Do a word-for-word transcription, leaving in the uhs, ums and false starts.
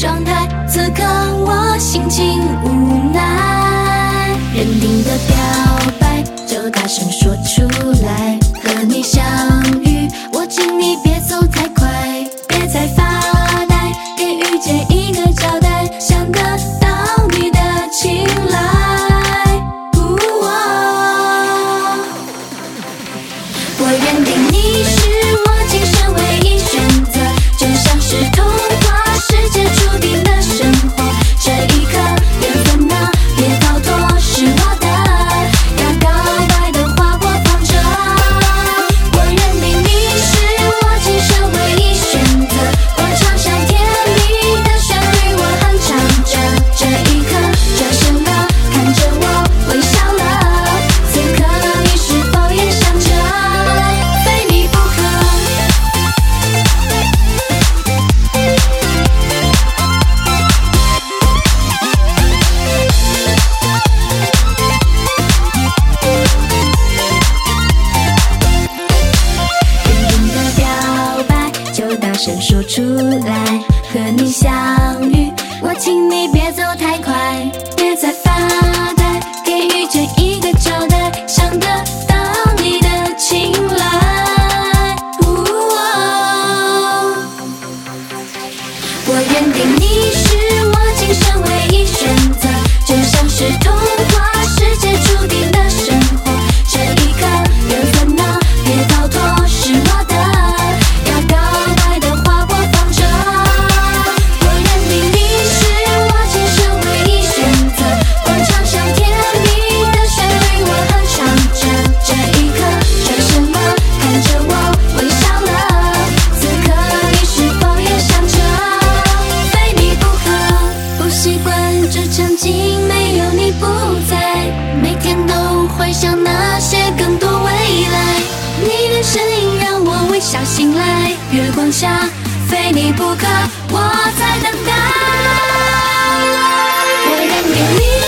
状态，此刻我心情无奈，认定的表白就大声说出来，和你相遇我请你别走太快，别再发呆，给遇见一个交代，想得到你的青睐、哦、我认定你是我今生唯一选择，就像是童话世界注定的生活，这一刻别烦恼，别逃脱，是我的要告白的话我放着，我认定你是我今生唯一选择，我唱上甜蜜的旋律，我哼唱着，这一刻转身了，看着我微笑了，此刻你是否也想着非你不可。认定的表白就大声说出来，和你相遇我请你别走太快，别再发呆，给遇见一个交代，想得到你的青睐、哦、我认定你是我今生唯一选择，就像是童话世界注定的生活，这一刻别烦恼，别逃脱，是我的要告白的话我放着，我认定你是我今生唯一选择，我唱上甜蜜的旋律，我哼唱着，这一刻转身了，看着我微笑了，此刻你是否也想着非你不可。不习惯这场景，没有你不在，每天都幻想那些更多未来，你的身影让我微笑醒来，月光下非你不可，我在等待。我认定你